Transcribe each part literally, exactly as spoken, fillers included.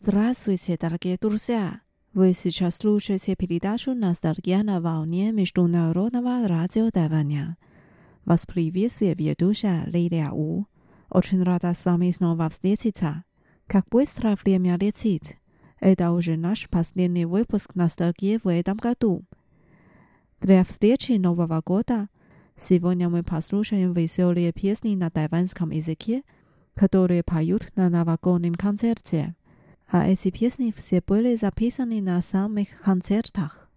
Здравствуйте, дорогие друзья! Вы сейчас слушаете передачу «Ностальгия» на волне международного радиодавания. Вас приветствует ведущая Лилия У. Очень рада с вами снова встретиться. Как быстро время летит! Это уже наш последний выпуск «Ностальгии» в этом году. Для встречи Нового года сегодня мы послушаем веселые песни на тайваньском языке, которые поют на новогоднем концерте. А эти песни все были записаны на самих концертах.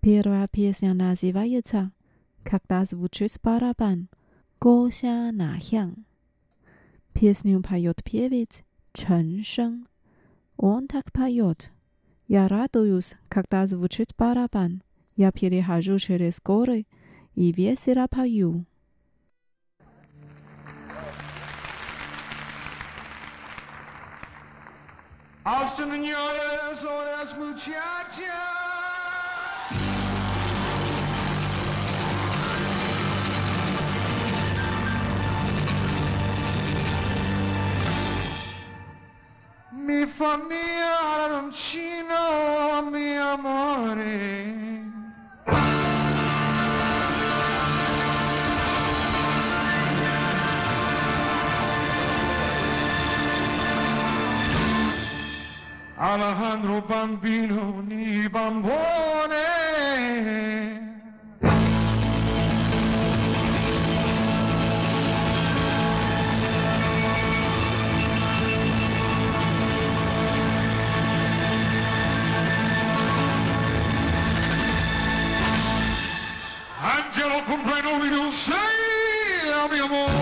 Первая песня называется «Когда звучит барабан». «Гошя нахян». Песню поет певец Чэн-шэн. Он так поет: «Я радуюсь, когда звучит барабан. Я перехожу через горы и весело пою». Mi famiglia arancino, mi amore. Alejandro bambino, ni bambone. Angelo comprendo mi non sei a mio amore.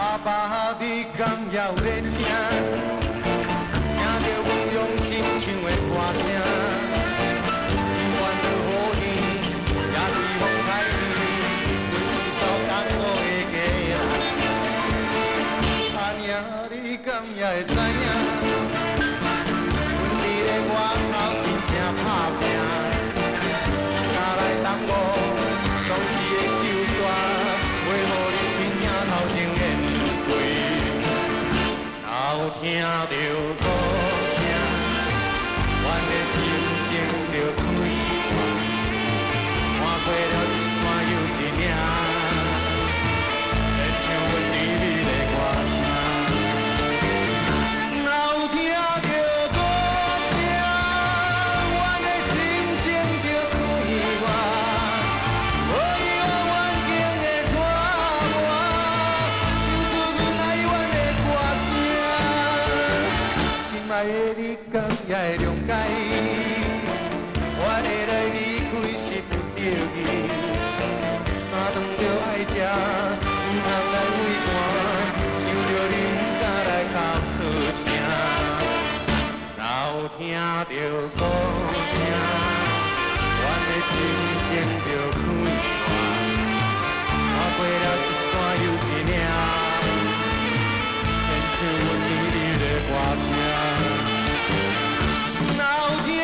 A barra di cambia uregna, mia de un yon sin chin e quatia. Quando voli, ya ti vai, ti toccando e che era. Ania di cambia e tania. Now, dear, dear,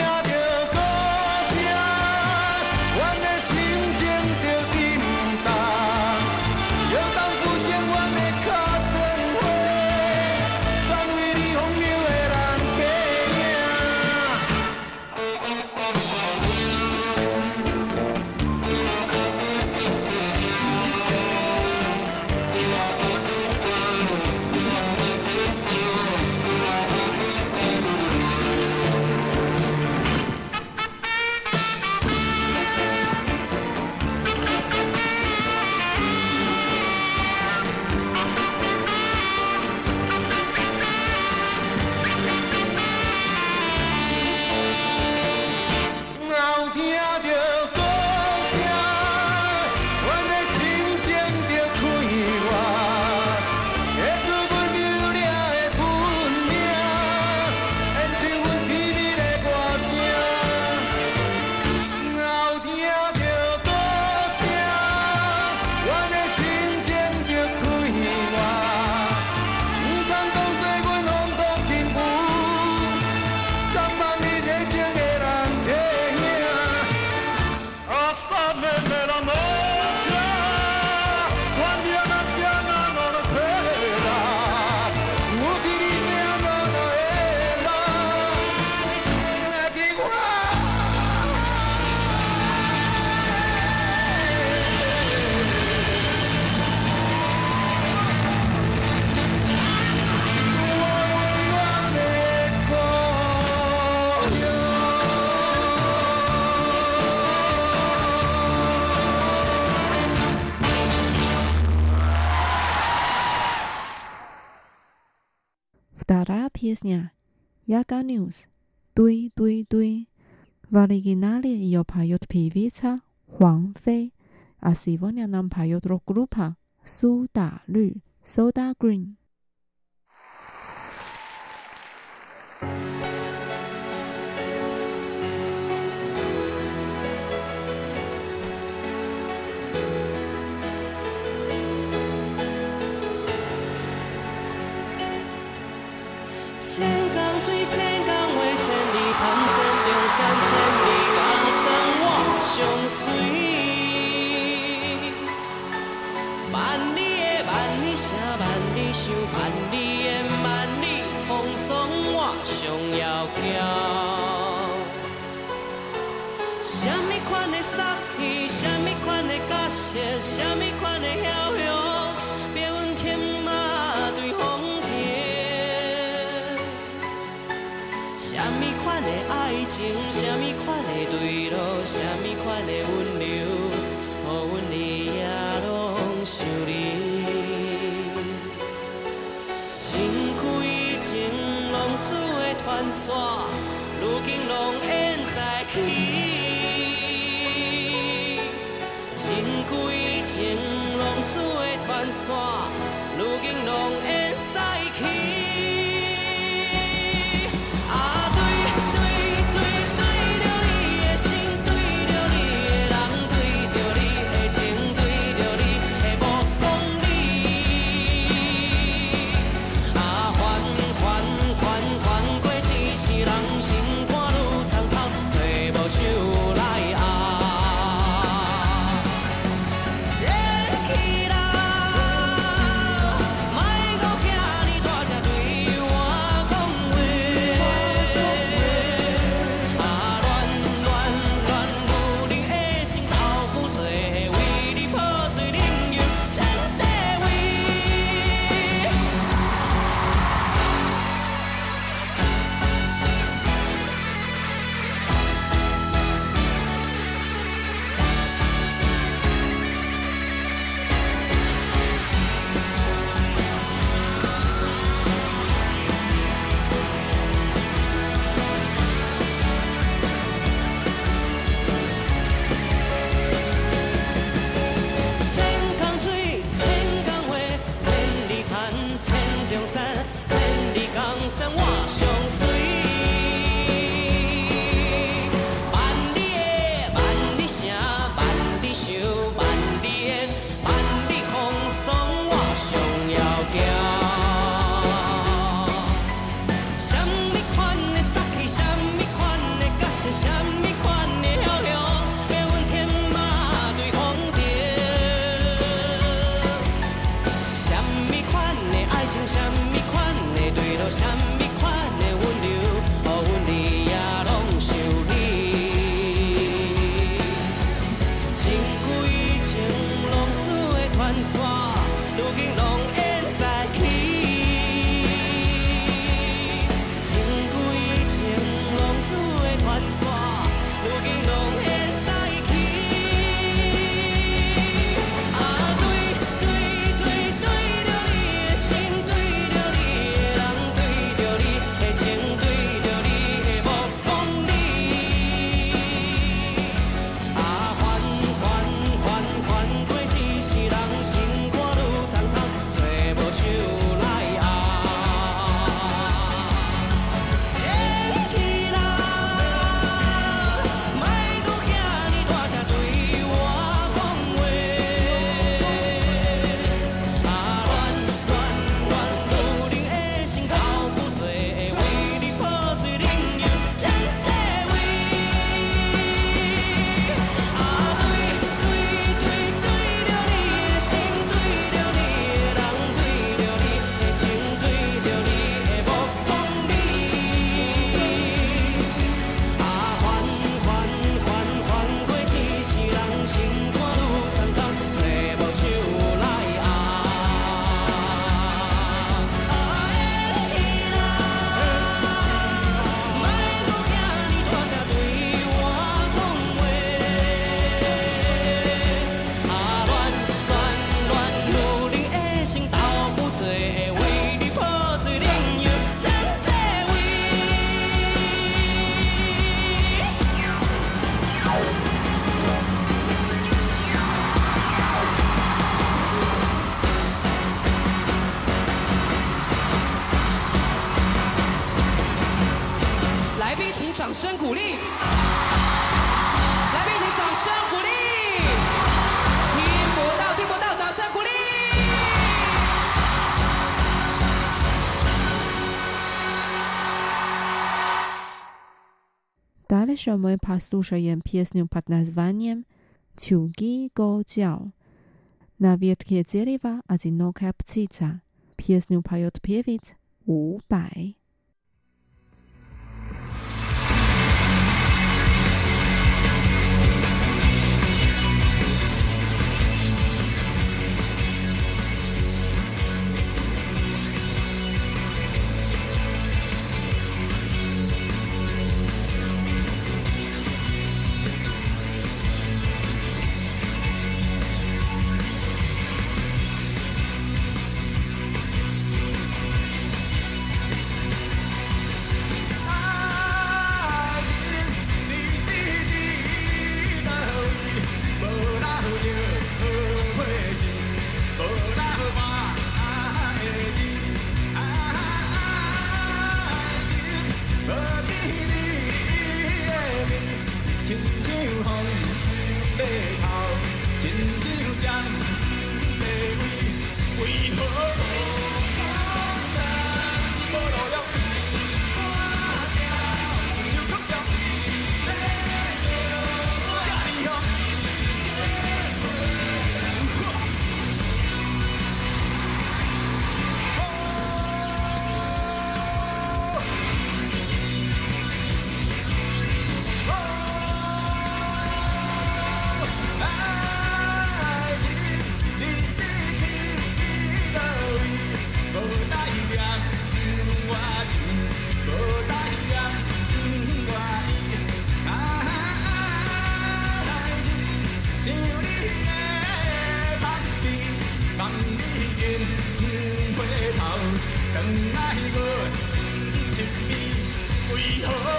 go, dear, when they seem песня «Яга Ньюс» «Дуй, дуй, дуй». В оригинале ее поет певица Хуан Фэй, а сегодня нам поет рок-группа Соду Грин, Соду Грин. дальше мы послушаем песню под названием «Чуги го джао». На ветке дерева одинокая птица. Песню поет певец У Бай.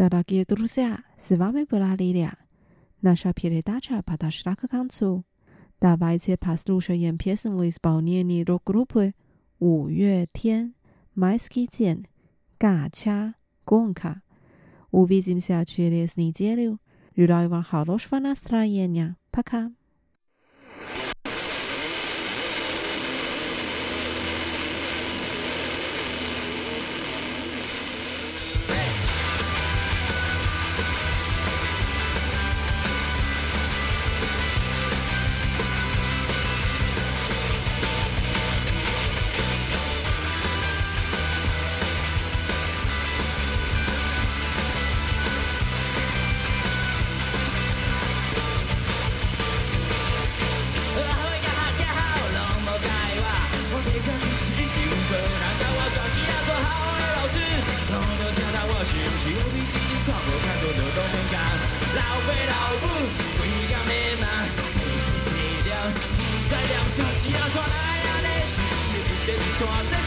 Дорогие друзья, с вами была Лилия. Наша передача подошла к концу. Давайте послушаем песню в исполнении рок-группы «五月天», «Майский день», «Гача», «Гонка». Увидимся через неделю. Желаю вам хорошего настроения. Пока. It's